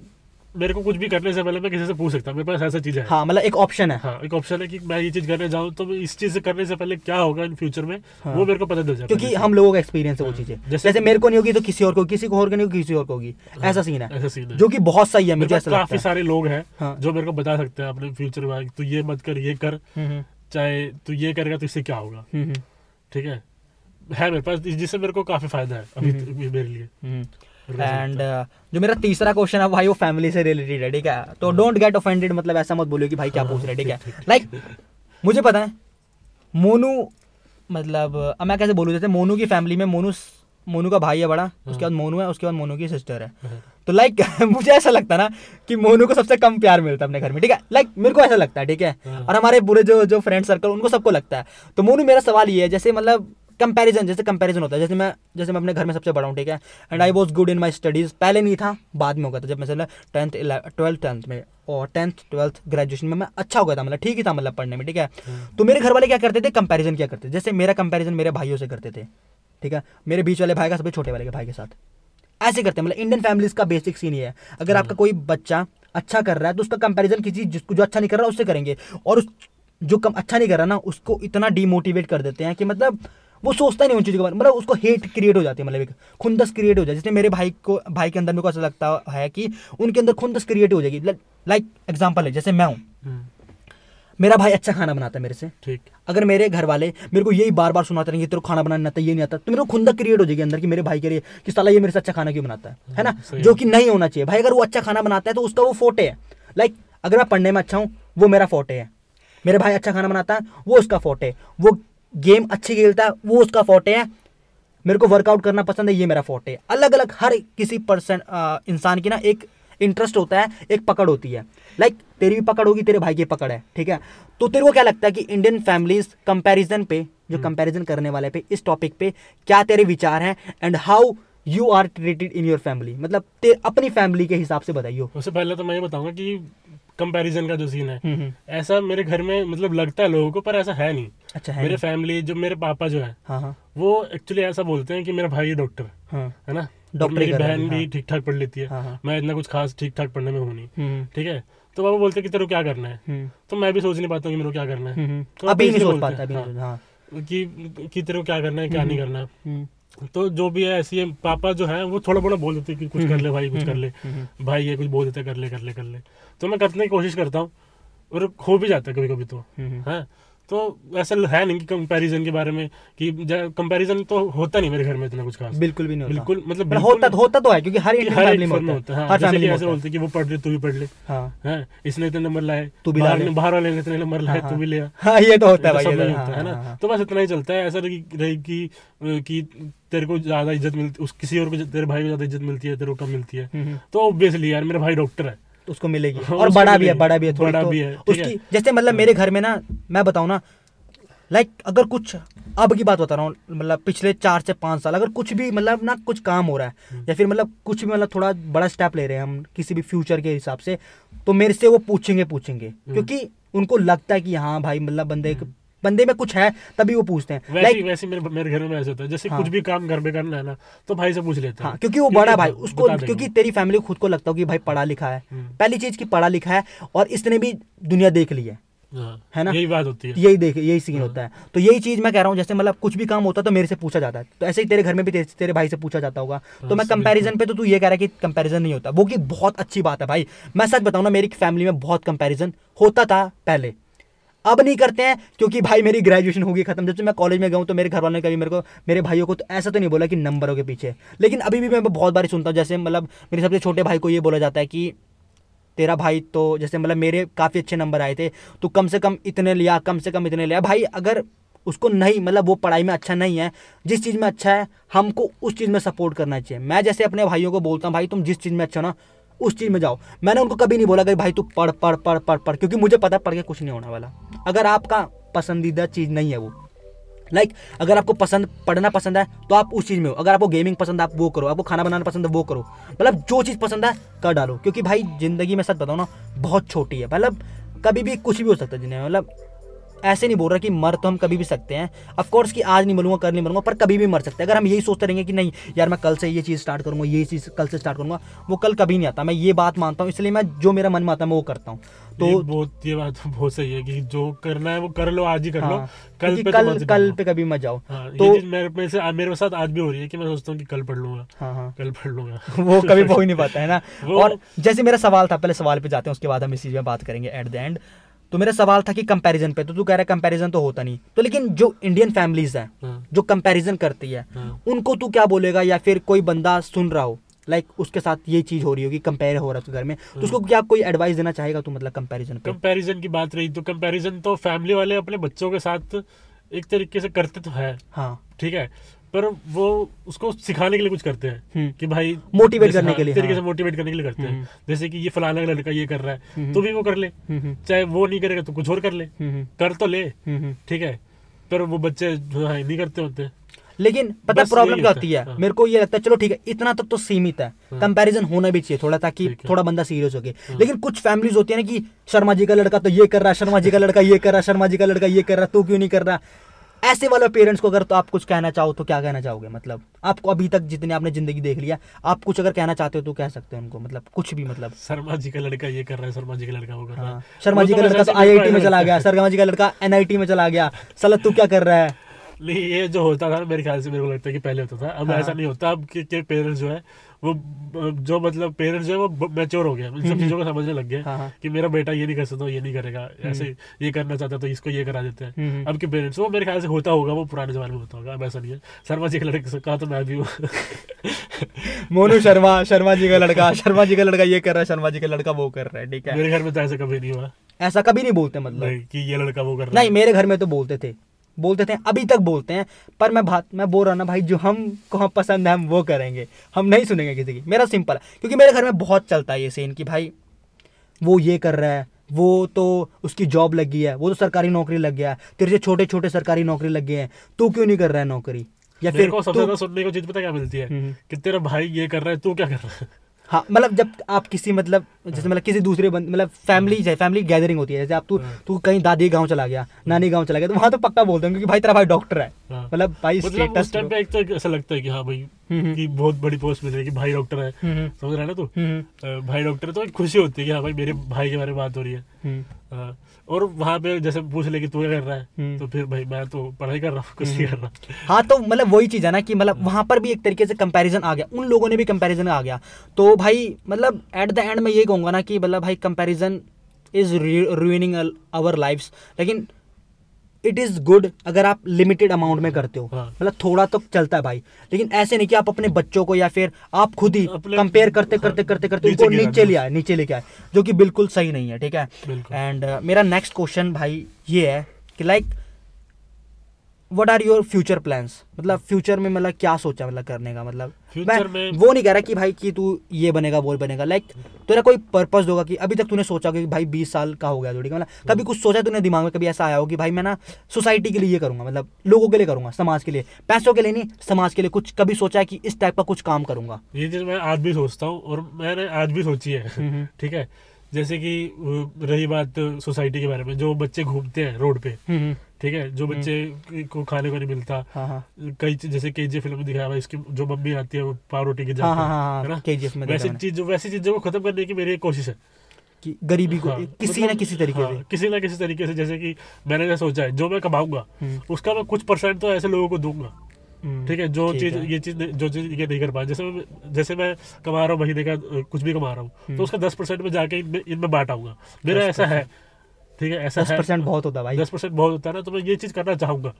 मेरे को कुछ भी करने से पहले मैं किसी से पूछ सकता हूँ, मेरे पास ऐसा चीज़ है, हाँ मतलब एक ऑप्शन है, हाँ एक ऑप्शन है कि मैं ये चीज़ करने जाऊँ तो इस चीज़ से करने से पहले क्या होगा इन फ्यूचर में, हाँ, वो मेरे को पता चल जाता है क्योंकि हम लोगों का एक्सपीरियंस है वो चीज़ें। जैसे मेरे को नहीं होगी तो किसी और को होगी ऐसा सीन है जो कि बहुत सही है। मुझे काफ़ी सारे लोग हैं जो मेरे को बता सकते हैं अपने फ्यूचर में, तू ये मत कर, ये कर, चाहे तू ये करेगा तो इससे क्या होगा, ठीक है मेरे पास, जिससे मेरे को काफ़ी फायदा है अभी मेरे लिए। एंड जो मेरा तीसरा क्वेश्चन है भाई वो फैमिली से रिलेटेड है, ठीक है। तो डोंट गेट ऑफेंडेड, मतलब ऐसा मत बोलियो कि भाई क्या पूछ रहे, ठीक है। लाइक मुझे पता है मोनू मतलब अब मैं कैसे बोलूँ, जैसे मोनू की फैमिली में मोनू का भाई है बड़ा, उसके बाद मोनू है, उसके बाद मोनू की सिस्टर है। तो लाइक मुझे ऐसा लगता है ना कि मोनू को सबसे कम प्यार मिलता है अपने घर में, ठीक है, लाइक मेरे को ऐसा लगता है, ठीक है, और हमारे पूरे जो फ्रेंड सर्कल उनको सबको लगता है। तो मोनू, मेरा सवाल ये है, जैसे मतलब कंपैरिजन होता है, जैसे मैं अपने घर में सबसे बड़ा हूँ, ठीक है, and I was good in my studies, पहले नहीं था, बाद में हो गया था, जब मैं 10th में और 12th ग्रेजुएशन में मैं अच्छा हो गया था, मतलब ठीक ही था मतलब पढ़ने में, ठीक है। तो मेरे घर वाले क्या करते थे, कंपैरिजन क्या करते थे, जैसे मेरा कंपैरिजन मेरे भाइयों से करते थे, ठीक है, मेरे बीच वाले भाई का सबसे छोटे वाले के भाई के साथ ऐसे करते हैं। मतलब इंडियन फैमिलीज का बेसिक सीन ये है, अगर आपका कोई बच्चा अच्छा कर रहा है तो उसका कंपैरिजन किसी जिसको जो अच्छा नहीं कर रहा उससे करेंगे, और उस जो कम अच्छा नहीं कर रहा ना उसको इतना डीमोटिवेट कर देते हैं कि मतलब वो सोचता नहीं उन चीज़ों के बारे में, मतलब उसको हेट क्रिएट हो जाती है, मतलब एक खुंदस क्रिएट हो जाती है। जिसने मेरे भाई के अंदर मेरे को ऐसा लगता है कि उनके अंदर खुंदस क्रिएट हो जाएगी। लाइक एग्जाम्पल है, जैसे मैं हूँ, मेरा भाई अच्छा खाना बनाता है मेरे से, ठीक, अगर मेरे घर वाले मेरे को यही बार बार सुनाते रहेंगे तेरे को खाना बनाना आता, ये नहीं आता, तो मेरे को खुंदक क्रिएट हो जाएगी अंदर कि मेरे भाई के लिए कि साला ये मेरे से अच्छा खाना क्यों बनाता है ना, जो कि नहीं होना चाहिए। भाई अगर वो अच्छा खाना बनाता है तो उसका वो फोटे है, लाइक अगर मैं पढ़ने में अच्छा हूँ वो मेरा फोटे है, मेरे भाई अच्छा खाना बनाता है वो उसका फोटे, वो गेम अच्छी खेलता है वो उसका फोटे है, मेरे को वर्कआउट करना पसंद है ये मेरा फोटे है। अलग अलग हर किसी इंसान की ना एक इंटरेस्ट होता है, एक पकड़ होती है, लाइक तेरी भी पकड़ होगी, तेरे भाई की पकड़ है, ठीक है। तो तेरे को क्या लगता है कि इंडियन फैमिलीज कंपैरिजन पे, जो कंपैरिजन करने वाले पे, इस टॉपिक पे क्या तेरे विचार हैं, and how you are treated in your family, मतलब अपनी फैमिली के हिसाब से बताइए। उससे पहले तो मैं ये बताऊंगा कि कंपैरिजन का जो सीन है ऐसा मेरे घर में मतलब लगता है लोगों को, पर ऐसा है नहीं। अच्छा है मेरे फैमिली, जो मेरे पापा जो है वो एक्चुअली ऐसा बोलते हैं कि मेरा भाई डॉक्टर है ना, मेरी बहन भी ठीक ठाक पढ़ लेती है, मैं इतना कुछ खास ठीक ठाक पढ़ने में हूँ नहीं, ठीक है। तो पापा बोलते हैं कि तेरे को क्या करना है, तो मैं भी सोच नहीं पाता हूँ मेरे को क्या करना है, तो अभी नहीं सोच पाता कि तेरे को क्या करना है क्या नहीं करना है। तो जो भी है ऐसी है, पापा जो है वो थोड़ा बहुत बोल देते कि कुछ कर ले भाई, कुछ कर ले भाई, ये कुछ बोल देते कर ले। तो मैं करने की कोशिश करता हूँ और खो भी जाता है कभी कभी, तो है। तो ऐसा है नहीं कि कंपैरिजन के बारे में कि कंपैरिजन तो होता नहीं मेरे घर में इतना कुछ खास, बिल्कुल भी नहीं, बिल्कुल मतलब होता तो है क्योंकि हर फैमिली में होता है। ऐसे बोलते कि वो पढ़ ले तू भी पढ़ ले, है इसने इतने नंबर लाए, बाहर वाले ने इतने नंबर लाए तू भी ले, ये तो होता है ना। तो बस इतना ही चलता है, ऐसा रही कि तेरे को ज्यादा इज्जत मिलती, उस किसी और को, तेरे भाई को ज्यादा इज्जत मिलती है तेरे को कम मिलती है, तो ऑब्वियसली यार मेरा भाई डॉक्टर है उसको मिलेगी, और बड़ा भी है उसकी। जैसे मतलब मेरे घर में ना मैं बताऊँ ना, लाइक अगर कुछ, अब की बात बता रहा हूँ, मतलब पिछले 4 से 5 साल अगर कुछ भी मतलब ना कुछ काम हो रहा है या फिर मतलब कुछ भी मतलब थोड़ा बड़ा स्टेप ले रहे हैं हम किसी भी फ्यूचर के हिसाब से, तो मेरे से वो पूछेंगे क्योंकि उनको लगता है कि हाँ भाई मतलब बंदे में कुछ है तभी वो पूछते हैं। वैसे मेरे घर में ऐसा होता है, जैसे कुछ भी काम घर में करना है ना तो भाई से पूछ लेते हैं, क्योंकि वो बड़ा भाई उसको, क्योंकि तेरी फैमिली खुद को लगता हो कि भाई पढ़ा लिखा है, पहली चीज की पढ़ा लिखा है और इसने भी दुनिया देख ली है ना, यही बात होती है, यही सीन होता है। तो यही चीज मैं कह रहा हूँ, जैसे मतलब कुछ भी काम होता है तो मेरे से पूछा जाता है, तो ऐसे ही तेरे घर में भी तेरे भाई से पूछा जाता होगा। तो मैं कंपैरिजन पे, तो तू ये कह रहा है कि कंपैरिजन नहीं होता, वो कि बहुत अच्छी बात है भाई। मैं सच बताऊँ ना, मेरी फैमिली में बहुत कंपैरिजन होता था पहले, अब नहीं करते हैं क्योंकि भाई मेरी ग्रेजुएशन होगी खत्म। जब से मैं कॉलेज में गया हूँ तो मेरे घर वालों ने कभी मेरे भाइयों को तो ऐसा तो नहीं बोला कि नंबरों के पीछे, लेकिन अभी भी मैं बहुत बार सुनता हूँ, जैसे मतलब मेरे सबसे छोटे भाई को ये बोला जाता है कि तेरा भाई तो, जैसे मतलब मेरे काफ़ी अच्छे नंबर आए थे तो कम से कम इतने लिया। भाई अगर उसको नहीं, मतलब वो पढ़ाई में अच्छा नहीं है, जिस चीज़ में अच्छा है हमको उस चीज़ में सपोर्ट करना चाहिए। मैं जैसे अपने भाइयों को बोलता हूँ भाई तुम जिस चीज़ में अच्छा हो ना उस चीज़ में जाओ। मैंने उनको कभी नहीं बोला कि भाई तू पढ़ क्योंकि मुझे पता पढ़ के कुछ नहीं होने वाला। अगर आपका पसंदीदा चीज़ नहीं है वो, लाइक अगर आपको पढ़ना पसंद है तो आप उस चीज़ में हो, अगर आपको गेमिंग पसंद है आप वो करो, आपको खाना बनाना पसंद है वो करो, मतलब जो चीज़ पसंद है कर डालो। क्योंकि भाई ज़िंदगी में सच बताओ ना बहुत छोटी है, मतलब कभी भी कुछ भी हो सकता है जिन्हें, मतलब ऐसे नहीं बोल रहा कि मर तो हम कभी भी सकते हैं, ऑफकोर्स कि आज नहीं मरूंगा कल नहीं मरूंगा, पर कभी भी मर सकते हैं। अगर हम यही सोचते रहेंगे कि नहीं यार मैं कल से ये चीज़ स्टार्ट करूंगा, ये चीज़ कल से स्टार्ट करूंगा, वो कल कभी नहीं आता। मैं ये बात मानता हूँ, इसलिए मैं जो मेरा मन में आता है मैं वो करता हूँ। तो ये बात बहुत सही है कि जो करना है वो कर लो, आज ही कर लो, कल पे कभी मत जाओ। तो मेरे साथ आज भी हो रही है कि मैं सोचता हूँ कि कल पढ़ लूंगा वो कभी हो ही नहीं पाता है ना। और जैसे मेरा सवाल था, पहले सवाल पे जाते हैं उसके बाद हम इस चीज़ में बात करेंगे एट द एंड। तो मेरा सवाल था कि कंपैरिजन पे, तो तू कह रहा है कंपैरिजन तो होता नहीं, तो लेकिन जो इंडियन फैमिलीज हैं जो कंपैरिजन करती है उनको तू क्या बोलेगा, या फिर कोई बंदा सुन रहा हो लाइक उसके साथ ये चीज हो रही होगी, कंपेयर हो रहा है उसके घर में, तो उसको क्या कोई एडवाइस देना चाहेगा तू, मतलब कंपैरिजन की बात रही तो कंपैरिजन तो फैमिली वाले अपने बच्चों के साथ एक तरीके से करते तो है, हाँ ठीक है, पर वो उसको सिखाने के लिए कुछ करते हैं कि भाई मोटिवेट करने के लिए, तरीके से मोटिवेट करने के लिए करते हैं, जैसे कि ये फलाना लड़का ये कर रहा है तो भी वो कर ले, चाहे वो नहीं करेगा तो कुछ और कर ले, कर तो ले, ठीक है, पर वो बच्चे जो है नहीं करते होते। लेकिन पता प्रॉब्लम क्या होती है, मेरे को ये लगता है चलो ठीक है इतना तक तो सीमित है, कंपैरिजन होना भी चाहिए थोड़ा, ताकि थोड़ा बंदा सीरियस हो गए। लेकिन कुछ फैमिलीज होती है ना कि शर्मा जी का लड़का तो ये कर रहा है, शर्मा जी का लड़का ये कर रहा है, शर्मा जी का लड़का ये कर रहा है, तू क्यों नहीं कर रहा। ऐसे वाले पेरेंट्स को अगर तो आप कुछ कहना चाहो तो क्या कहना चाहोगे, मतलब आपको अभी तक जितने आपने जिंदगी देख लिया, आप कुछ अगर कहना चाहते हो तो कह सकते हो उनको, मतलब कुछ भी, मतलब शर्मा जी का लड़का ये कर रहा है, शर्मा जी का लड़का वो कर रहा है, शर्मा जी का लड़का तो IIT में चला गया, शर्मा जी का लड़का NIT में चला गया, साला तू क्या कर रहा है। ये जो होता था मेरे ख्याल से, मेरे को लगता है कि पहले होता था, अब ऐसा नहीं होता। अब के पेरेंट्स जो है वो जो मतलब पेरेंट्स जो है वो मैच्योर हो गया, सब चीजों को समझने लग गए कि मेरा बेटा ये नहीं कर सकता, ये नहीं करेगा, ऐसे ये करना चाहता तो इसको ये करा देते हैं अब के पेरेंट्स। वो मेरे ख्याल से होता होगा, वो पुराने जमाने में होता होगा, अब ऐसा नहीं है। शर्मा जी का लड़का तो मैं भी हूँ, मोनू शर्मा, शर्मा जी का लड़का, शर्मा जी का लड़का ये कर रहा है, शर्मा जी का लड़का वो कर रहा है, ठीक है। मेरे घर में तो ऐसा कभी नहीं हुआ, ऐसा कभी नहीं बोलते मतलब कि ये लड़का वो कर रहा है, नहीं मेरे घर में तो बोलते थे अभी तक बोलते हैं, पर मैं बोल रहा ना भाई, जो हमको पसंद है हम वो करेंगे, हम नहीं सुनेंगे किसी की। मेरा सिंपल है, क्योंकि मेरे घर में बहुत चलता है ये सीन कि भाई वो ये कर रहा है, वो तो उसकी जॉब लगी है, वो तो सरकारी नौकरी लग गया है, तेरे से छोटे छोटे सरकारी नौकरी लग गए हैं, तू क्यों नहीं कर रहा है नौकरी। या फिर सबसे ज्यादा सुनने को चीज पता क्या मिलती है कि तेरा भाई ये कर रहा है, तू क्या कर रहा है। हाँ, मतलब जब आप किसी मतलब जैसे मतलब किसी दूसरे मतलब फैमिली गैदरिंग होती है, जैसे आप तू कहीं दादी गांव चला गया, नानी गांव चला गया, तो वहाँ तो पक्का बोलते हैं क्योंकि भाई तेरा भाई डॉक्टर है, मतलब भाई स्टेटस पे एक तो ऐसा लगता है कि हाँ भाई कि बहुत बड़ी पोस्ट मिल रही है कि भाई डॉक्टर है, समझ रहा है ना तू, भाई डॉक्टर, तो खुशी होती है कि हाँ भाई मेरे भाई के बारे में बात हो रही है। और वहाँ पे जैसे पूछ ले कि तू क्या कर रहा है, तो फिर भाई मैं तो पढ़ाई कर रहा हूँ, कुछ नहीं कर रहा। हाँ, तो मतलब वही चीज़ है ना कि मतलब वहाँ पर भी एक तरीके से कंपैरिजन आ गया, उन लोगों ने भी कंपैरिजन आ गया। तो भाई मतलब एट द एंड मैं ये कहूँगा ना कि मतलब भाई comparison is ruining our lives, लेकिन इट इज़ गुड अगर आप लिमिटेड अमाउंट में करते हो, मतलब थोड़ा तो चलता है भाई, लेकिन ऐसे नहीं कि आप अपने बच्चों को या फिर आप खुद ही कंपेयर करते करते करते करते उनको नीचे ले आए, जो कि बिल्कुल सही नहीं है, ठीक है। एंड मेरा नेक्स्ट क्वेश्चन भाई ये है कि like what are your future plans, मतलब फ्यूचर में मतलब क्या सोचा मतलब करने का, मतलब मैं वो नहीं कह रहा कि भाई कि तू ये बनेगा वो बनेगा, लाइक तेरा कोई पर्पस होगा कि अभी तक तूने सोचा कि भाई 20 साल का हो गया थोड़ी, मतलब कभी कुछ सोचा तूने दिमाग में, कभी ऐसा आया हो कि भाई मैं ना सोसाइटी के लिए ये करूंगा, मतलब लोगों के लिए करूंगा, समाज के लिए, पैसों के लिए नहीं समाज के लिए, कुछ कभी सोचा है कि इस टाइप का कुछ काम करूंगा। ये चीज़ मैं आज भी सोचता हूँ और मैंने आज भी सोची है, ठीक है। जैसे कि रही बात सोसाइटी के बारे में, जो बच्चे घूमते हैं रोड पे, ठीक है, जो बच्चे को खाने को नहीं मिलता, कई जैसे KGF फिल्म में दिखाया हुआ, इसकी जो मम्मी आती है वो पाव रोटी के जाती है ना, KGF में वैसी चीजों को खत्म करने की मेरी कोशिश है कि गरीबी को किसी ना किसी तरीके से, जैसे कि मैंने सोचा है जो मैं कमाऊंगा उसका मैं कुछ परसेंट तो ऐसे लोगों को दूंगा, ठीक है, जो चीज ये नहीं कर पाया, जैसे मैं कमा रहा हूँ महीने का कुछ भी कमा रहा हूँ तो उसका 10% में जाके इनमें बांटाऊंगा, मेरा ऐसा है, ठीक है, ऐसा 10% बहुत होता है भाई, 10% बहुत होता है ना, तो मैं ये चीज करना चाहूंगा,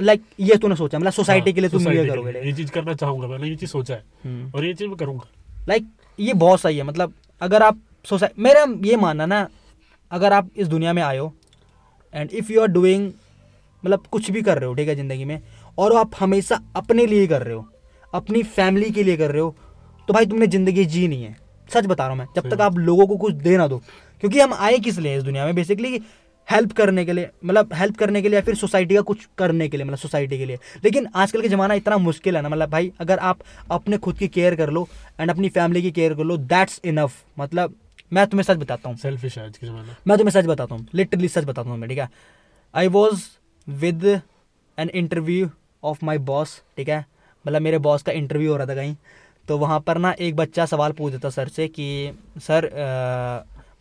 लाइक ये तूने सोचा, मतलब सोसाइटी के लिए तुम ये करोगे, ये चीज करना चाहूंगा, मैंने ये चीज सोचा है और ये चीज मैं करूंगा, लाइक ये बहुत सही है। मतलब अगर आप सोसाइटी, मेरा ये मानना ना, अगर आप इस दुनिया में आए हो and if you are doing, मतलब कुछ भी कर रहे हो, ठीक है, जिंदगी में, और आप हमेशा अपने लिए कर रहे हो, अपनी फैमिली के लिए कर रहे हो, तो भाई तुमने ज़िंदगी जी नहीं है, सच बता रहा हूँ मैं, जब तक आप लोगों को कुछ दे ना दो, क्योंकि हम आए किस लिए इस दुनिया में, बेसिकली हेल्प करने के लिए, मतलब हेल्प करने के लिए या फिर सोसाइटी का कुछ करने के लिए, मतलब सोसाइटी के लिए। लेकिन आजकल का ज़माना इतना मुश्किल है ना, मतलब भाई अगर आप अपने खुद की केयर कर लो एंड अपनी फैमिली की केयर कर लो, दैट्स इनफ। मतलब मैं तुम्हें सच बताता हूँ, लिटरली सच बताता हूँ मैं, ठीक है। I was with an interview of my boss, ठीक है, मतलब मेरे बॉस का इंटरव्यू हो रहा था कहीं, तो वहाँ पर ना एक बच्चा सवाल पूछ देता सर से कि सर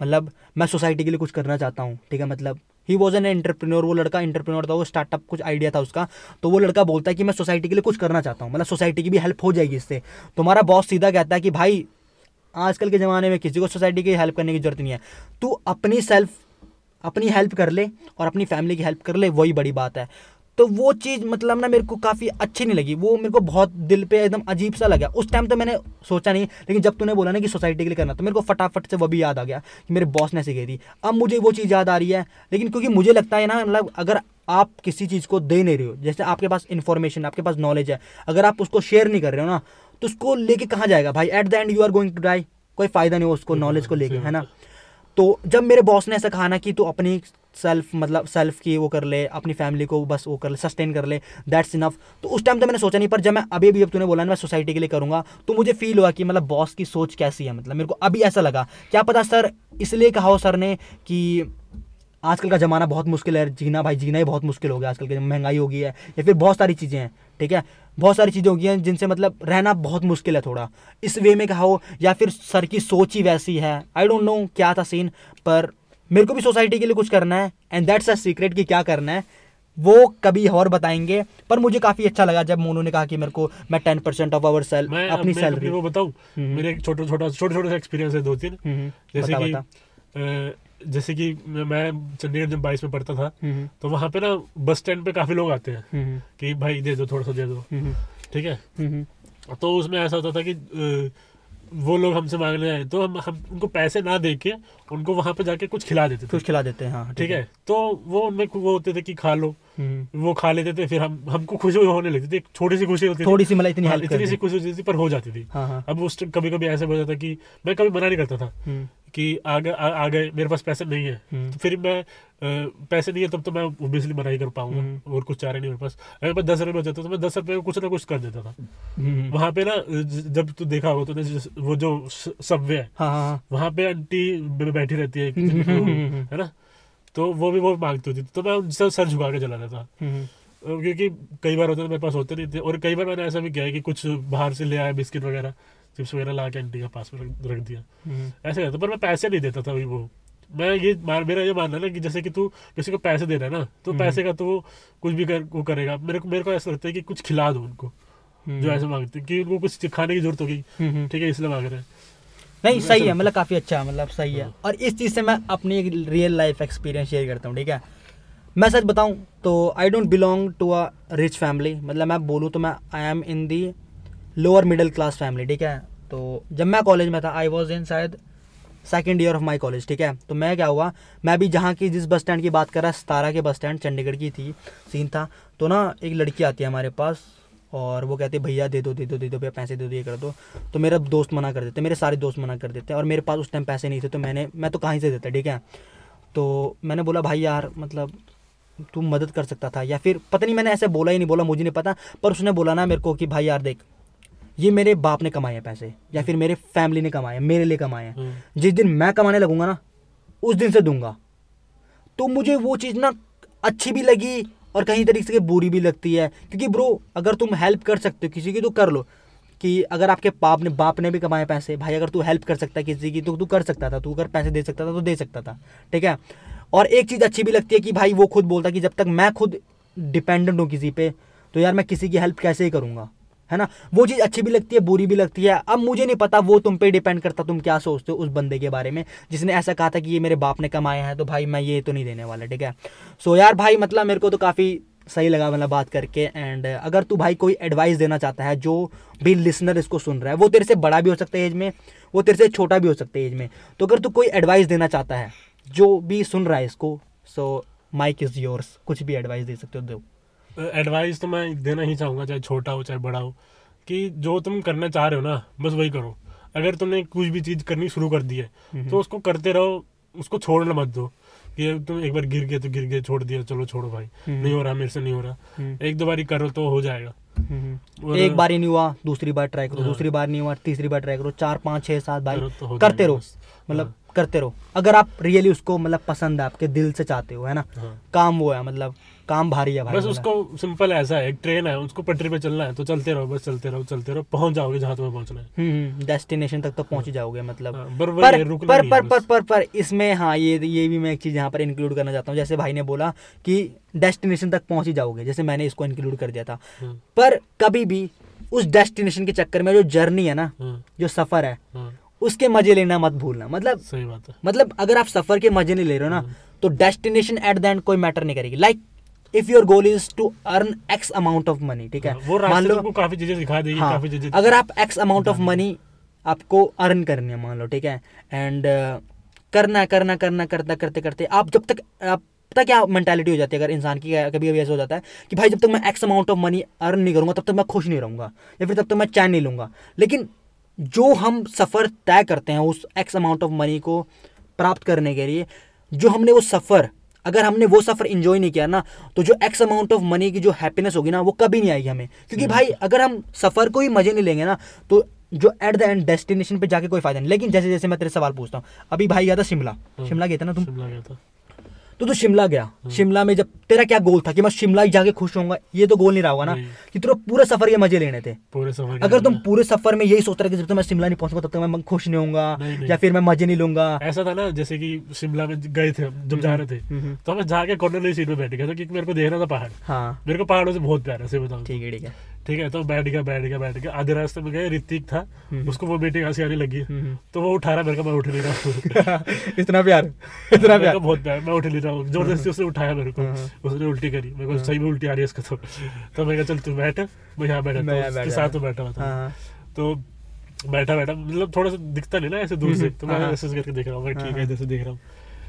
मतलब मैं सोसाइटी के लिए कुछ करना चाहता हूँ, ठीक है, मतलब ही वॉज एन एंटरप्रेन्योर, वो लड़का एंटरप्रेन्योर था, वो स्टार्टअप कुछ आइडिया था उसका, तो वो लड़का बोलता है कि मैं सोसाइटी के लिए कुछ करना चाहता हूँ, मतलब सोसाइटी की भी हेल्प हो जाएगी इससे। तुम्हारा बॉस सीधा कहता है कि भाई आजकल के ज़माने में किसी को सोसाइटी की हेल्प करने की जरूरत नहीं है, तू अपनी हेल्प कर ले और अपनी फैमिली की हेल्प कर ले, वही बड़ी बात है। तो वो चीज़ मतलब ना मेरे को काफ़ी अच्छी नहीं लगी, वो मेरे को बहुत दिल पे एकदम अजीब सा लगा। उस टाइम तो मैंने सोचा नहीं, लेकिन जब तूने बोला ना कि सोसाइटी के लिए करना, तो मेरे को फटाफट से वो भी याद आ गया कि मेरे बॉस ने ऐसी कही थी। अब मुझे वो चीज़ याद आ रही है, लेकिन क्योंकि मुझे लगता है ना, मतलब अगर आप किसी चीज़ को दे नहीं रहे हो, जैसे आपके पास इन्फॉर्मेशन, आपके पास नॉलेज है, अगर आप उसको शेयर नहीं कर रहे हो ना तो उसको लेके कहाँ जाएगा भाई, at the end you are going to die, कोई फ़ायदा नहीं हो उसको नॉलेज को लेके, है ना। तो जब मेरे बॉस ने ऐसा कहा ना कि तू अपनी सेल्फ मतलब सेल्फ की वो कर ले, अपनी फैमिली को बस वो कर ले, सस्टेन कर ले, दैट्स इनफ, तो उस टाइम तो मैंने सोचा नहीं, पर जब मैं अभी अभी अब तूने बोला ना मैं सोसाइटी के लिए करूँगा तो मुझे फील हुआ कि मतलब बॉस की सोच कैसी है, मतलब मेरे को अभी ऐसा लगा, क्या पता सर इसलिए कहा हो सर ने कि आजकल का ज़माना बहुत मुश्किल है जीना, भाई जीना ही बहुत मुश्किल हो गया आजकल के, महंगाई हो गई है या फिर बहुत सारी चीज़ें हैं, ठीक है, बहुत सारी चीज़ें हो गई हैं जिनसे मतलब रहना बहुत मुश्किल है, थोड़ा इस वे में कहा हो, या फिर सर की सोच ही वैसी है, आई डोंट नो क्या था सीन, पर मेरे को भी सोसाइटी के लिए कुछ करना है एंड दैट्स अ सीक्रेट कि क्या करना है वो कभी और बताएंगे। पर मुझे काफ़ी अच्छा लगा जब मोनू ने कहा कि मेरे को मैं 10% ऑफ आवर सैलरी अपनी सैलरी को बताऊँ, मेरे एक छोटा सा एक्सपीरियंस है दो तीन, जैसे कि मैं चंडीगढ़ जब 22 में पढ़ता था तो वहाँ पे ना बस स्टैंड पे काफी लोग आते हैं कि भाई दे दो थोड़ा सा दे दो, ठीक है, तो उसमें ऐसा होता था कि वो लोग हमसे मांगने आए तो हम उनको पैसे ना दे के उनको वहाँ पे जाके कुछ खिला देते हैं, हाँ ठीक है, तो वो उनमें वो होते थे कि खा लो, वो खा लेते थे, फिर हमको खुशी होने लगती थी, छोटी सी खुशी होती थी, थोड़ी सी मतलब इतनी सी खुशी होती थी पर हो जाती थी। अब उस कभी कभी ऐसे हो जाता कि मैं कभी मना नहीं करता था कि आ गए मेरे पास पैसे नहीं है, तो फिर मैं पैसे नहीं है तब तो मैं ऑब्वियसली मना ही कर पाऊंगा, और कुछ चारा नहीं मेरे पास, अगर मैं 10 रुपये बचता तो मैं 10 रुपये को कुछ ना कुछ कर देता था। वहाँ पे ना जब तू देखा होगा तो वो जो सबवे है वहाँ पे आंटी बैठी रहती है ना, तो वो भी मांगती होती, तो मैं उनसे सर झुका के चला रहा था, क्योंकि कई बार होता था मेरे पास होते नहीं थे, और कई बार मैंने ऐसा भी किया है कि कुछ बाहर से ले आया बिस्किट वगैरह चिप्स वगैरह ला के आंटी के पास में रख दिया, ऐसे रहता, पर मैं पैसे नहीं देता था भाई। वो मैं मेरा ये मानना ना कि जैसे कि तू किसी को पैसे देना है ना तो पैसे का तो वो कुछ भी वो करेगा, मेरे को ऐसा लगता है कि कुछ खिला दो उनको जो ऐसे मांगते कि उनको कुछ खाने की जरूरत होगी, ठीक है, इसलिए मांग रहे हैं। नहीं सही है, मतलब काफ़ी अच्छा है, मतलब सही है, और इस चीज़ से मैं अपनी रियल लाइफ एक्सपीरियंस शेयर करता हूँ, ठीक है। मैं सच बताऊँ तो I don't belong to a rich family, मतलब मैं बोलूँ तो मैं I am in the lower middle class family, ठीक है। तो जब मैं कॉलेज में था आई वॉज इन शायद second year of my college, ठीक है, तो मैं क्या हुआ, मैं भी जहाँ की जिस बस स्टैंड की बात कर रहा 17 के बस स्टैंड चंडीगढ़ की थी, सीन था, तो ना एक लड़की आती है हमारे पास और वो कहते भैया दे दो भैया पैसे दे दो ये कर दो, तो मेरा दोस्त मना कर देते, मेरे सारे दोस्त मना कर देते हैं, और मेरे पास उस टाइम पैसे नहीं थे तो मैं तो कहीं से देता, ठीक है। तो मैंने बोला भाई यार मतलब तू मदद कर सकता था, या फिर पता नहीं मैंने ऐसे बोला ही नहीं बोला, मुझे नहीं पता, पर उसने बोला ना मेरे को कि भाई यार देख ये मेरे बाप ने कमाए पैसे या फिर मेरे फैमिली ने कमाए, मेरे लिए कमाए, जिस दिन मैं कमाने लगूंगा ना उस दिन से दूंगा। तो मुझे वो चीज़ ना अच्छी भी लगी और कहीं तरीके से बुरी भी लगती है, क्योंकि ब्रो अगर तुम हेल्प कर सकते हो किसी की तो कर लो, कि अगर आपके बाप ने भी कमाए पैसे, भाई अगर तू हेल्प कर सकता है किसी की तो तू कर सकता था, तू अगर पैसे दे सकता था तो दे सकता था, ठीक है। और एक चीज़ अच्छी भी लगती है कि भाई वो खुद बोलता कि जब तक मैं खुद डिपेंडेंट हूँ किसी पे तो यार मैं किसी की हेल्प कैसे ही करूँगा, है ना। वो चीज़ अच्छी भी लगती है, बुरी भी लगती है। अब मुझे नहीं पता वो तुम पे डिपेंड करता, तुम क्या सोचते हो उस बंदे के बारे में जिसने ऐसा कहा था कि ये मेरे बाप ने कमाया है तो भाई मैं ये तो नहीं देने वाला, ठीक है। सो यार भाई मतलब मेरे को तो काफ़ी सही लगा मतलब बात करके। एंड अगर तू भाई कोई एडवाइस देना चाहता है, जो भी लिसनर इसको सुन रहा है, वो तेरे से बड़ा भी हो सकता है एज में, वो तेरे से छोटा भी हो सकता है एज में, तो अगर तू कोई एडवाइस देना चाहता है जो भी सुन रहा है इसको, सो माइक इज़ योर्स, कुछ भी एडवाइस दे सकते हो दो। एडवाइस तो मैं देना ही चाहूँगा, चाहे छोटा हो चाहे बड़ा हो, कि जो तुम करना चाह रहे हो ना बस वही करो। अगर तुमने कुछ भी चीज़ करनी शुरू कर दी है तो उसको करते रहो, उसको छोड़ना मत दो कि तुम एक बार गिर गए तो गिर गए, छोड़ दिया चलो छोड़ो भाई, नहीं हो रहा मेरे से नहीं हो रहा, एक दो बारी करो तो हो जाएगा। एक बार ही नहीं हुआ दूसरी बार ट्राई करो, दूसरी बार नहीं हुआ तीसरी बार ट्राई करो, 4 5 6 7 भाई करते रहो, मतलब करते रहो अगर आप रियली उसको मतलब पसंद है, आपके दिल से चाहते हो, है ना। काम वो है मतलब काम भारी है भाई, बस उसको सिंपल ऐसा है, एक ट्रेन है उसको पटरी पे चलना है तो चलते रहो, बस चलते रहो पहुंच जाओगे जहाँ तुम्हें पहुंचना है, डेस्टिनेशन तक तो पहुंच जाओगे मतलब। पर इसमें हाँ ये भी मैं एक चीज़ यहाँ पर इंक्लूड करना चाहता हूँ, जैसे भाई ने बोला कि डेस्टिनेशन तक पहुंच ही जाओगे, जैसे मैंने इसको इंक्लूड कर दिया था, पर कभी भी उस डेस्टिनेशन के चक्कर में जो जर्नी है ना, जो सफर है, उसके मजे लेना मत भूलना। मतलब सही बात है, मतलब अगर आप सफर के मजे नहीं ले रहे हो ना तो डेस्टिनेशन एट द एंड कोई मैटर नहीं करेगी। Like if your goal is to earn X amount of money, ठीक है, वो मान लो आपको काफी चीजें दिखा देगी, हाँ, काफी चीजें, अगर आप एक्स अमाउंट ऑफ मनी आपको अर्न करनी है मान लो, ठीक है, एंड करना करते करते आप जब तक आप पता क्या मेंटालिटी हो जाती है अगर इंसान की, कभी कभी ऐसा हो जाता है कि भाई जब तक मैं x amount of money earn नहीं करूँगा तब तक मैं खुश नहीं रहूँगा या फिर तब तक मैं चैन नहीं लूँगा। लेकिन जो हम सफ़र तय करते हैं उस एक्स अमाउंट ऑफ मनी को प्राप्त करने के लिए, जो हमने वो सफ़र, अगर हमने वो सफ़र इन्जॉय नहीं किया ना तो जो एक्स अमाउंट ऑफ मनी की जो हैप्पीनेस होगी ना वो कभी नहीं आएगी हमें। क्योंकि भाई अगर हम सफ़र को ही मज़े नहीं लेंगे ना तो जो एट द एंड डेस्टिनेशन पे जाके कोई फायदा नहीं। लेकिन जैसे जैसे मैं तेरे सवाल पूछता हूँ, अभी भाई गया था शिमला, शिमला गया था ना तुम, शिमला गया था तो तू शिमला गया, शिमला में जब तेरा क्या गोल था कि मैं शिमला ही जाके खुश होऊंगा, ये तो गोल नहीं रहा होगा ना कि तेरा पूरे सफर के मजे लेने थे। अगर तुम पूरे सफर में यही सोच रहे कि जब तक मैं शिमला नहीं पहुंचूंगा तब तक मैं खुश नहीं होऊंगा या फिर मैं मजे नहीं लूंगा, ऐसा था ना। जैसे कि शिमला में गए थे जब जा रहे थे तो मैं जाके कॉर्नर वाली सीट पे बैठ गया था क्योंकि मेरे को देखना था पहाड़। हाँ, मेरे को पहाड़ों से बहुत प्यार है, सही बताऊं। ठीक है ठीक है ठीक है, तो बैठ गया। आधे रास्ते में गए, ऋतिक था, उसको वो बेटी हंसी आने लगी तो वो उठा रहा, मेरे को मैं उठ नहीं रहा इतना प्यार बहुत प्यार, मैं उठ नहीं रहा हूँ। जबरदस्ती उसने उठाया मेरे को, उसने उल्टी करी, मेरे को सही में उल्टी आ रही है इसका। तो मैं कहा चल तू बैठ, मैं यहाँ बैठा साथ में बैठा हुआ था। तो बैठा मतलब थोड़ा सा दिखता नहीं ना ऐसे दूर से, तो मैं ऐसे करके देख रहा हूँ, ठीक है जैसे देख रहा हूँ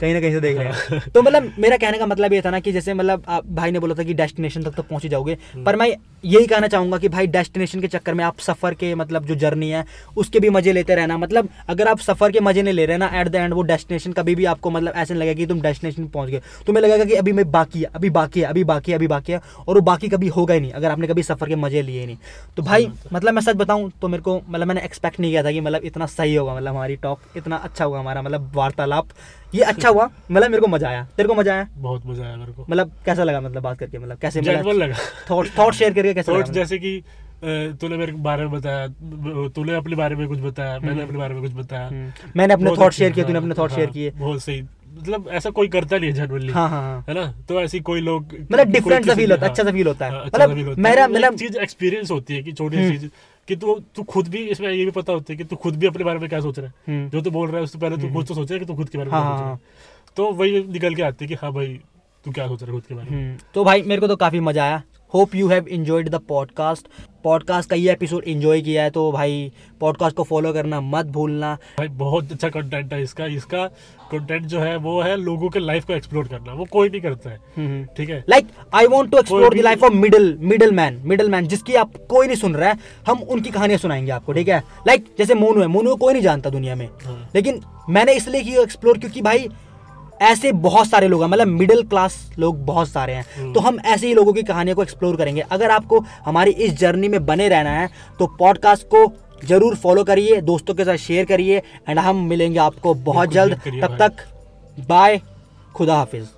कहीं ना कहीं से देख रहे हैं। तो मतलब मेरा कहने का मतलब ये था ना कि जैसे मतलब आप भाई ने बोला था कि डेस्टिनेशन तक तो पहुंच ही जाओगे, पर मैं यही कहना चाहूँगा कि भाई डेस्टिनेशन के चक्कर में आप सफ़र के मतलब जो जर्नी है उसके भी मज़े लेते रहना। मतलब अगर आप सफ़र के मज़े नहीं ले रहे ना एट द एंड वो डेस्टिनेशन कभी भी आपको मतलब ऐसे नहीं लगेगा कि तुम डेस्टिनेशन पहुँच गए, तुम्हें लगेगा कि अभी बाकी है और वो बाकी कभी होगा ही नहीं अगर आपने कभी सफ़र के मज़े लिए नहीं। तो भाई मतलब मैं सच बताऊँ तो मेरे को मतलब मैंने एक्सपेक्ट नहीं किया था कि मतलब इतना सही होगा, मतलब हमारी टॉक इतना अच्छा होगा, हमारा मतलब वार्तालाप ये अच्छा हुआ। मतलब मेरे को मजा आया, तेरे को मजा आया? बहुत मजा आया मेरे को। मतलब कैसा लगा, मतलब बात करके, मतलब कैसे लगा? थॉट शेयर करके कैसा लगा? जैसे कि तूने मेरे बारे में बताया, तूने अपने बारे में कुछ बताया, मैंने अपने बारे में कुछ बताया, मैंने अपने थॉट शेयर किए, तूने अपने थॉट शेयर किए, बहुत सही। मतलब ऐसा कोई करता नहीं है जनरली, है ना? तो ऐसी कोई लोग मतलब डिफरेंट सा फील होता है, अच्छा सा फील होता है। मतलब मेरा मतलब चीज एक्सपीरियंस होती है कि छोटी चीज कि तू खुद भी इसमें ये भी पता होता है कि तू खुद भी अपने बारे में क्या सोच रहा है, जो तू बोल रहा है उससे पहले तू खुद तो सोच रहा है कि तू खुद के बारे में क्या सोच रहा है, तो वही निकल के आती है कि हाँ भाई तू क्या सोच रहा है खुद के बारे में। तो भाई मेरे को तो काफ़ी मज़ा आया, hope you have enjoyed the podcast का ये एपिसोड एंजॉय किया है। तो भाई पॉडकास्ट को फॉलो करना मत भूलना, भाई बहुत अच्छा कंटेंट है इसका कंटेंट जो है वो है लोगों के लाइफ को एक्सप्लोर करना, वो कोई नहीं करता है, ठीक है? Like I want to explore the life of middle man जिसकी आप कोई नहीं सुन रहा है, हम उनकी कहानियां सुनाएंगे आपको, ठीक है? लाइक जैसे मोनू कोई नहीं जानता दुनिया में, लेकिन मैंने इसलिए किया एक्सप्लोर क्योंकि भाई ऐसे बहुत सारे लोग हैं, मतलब मिडिल क्लास लोग बहुत सारे हैं, तो हम ऐसे ही लोगों की कहानियों को एक्सप्लोर करेंगे। अगर आपको हमारी इस जर्नी में बने रहना है तो पॉडकास्ट को जरूर फॉलो करिए, दोस्तों के साथ शेयर करिए, एंड हम मिलेंगे आपको बहुत जल्द। तब तक बाय, खुदा हाफिज।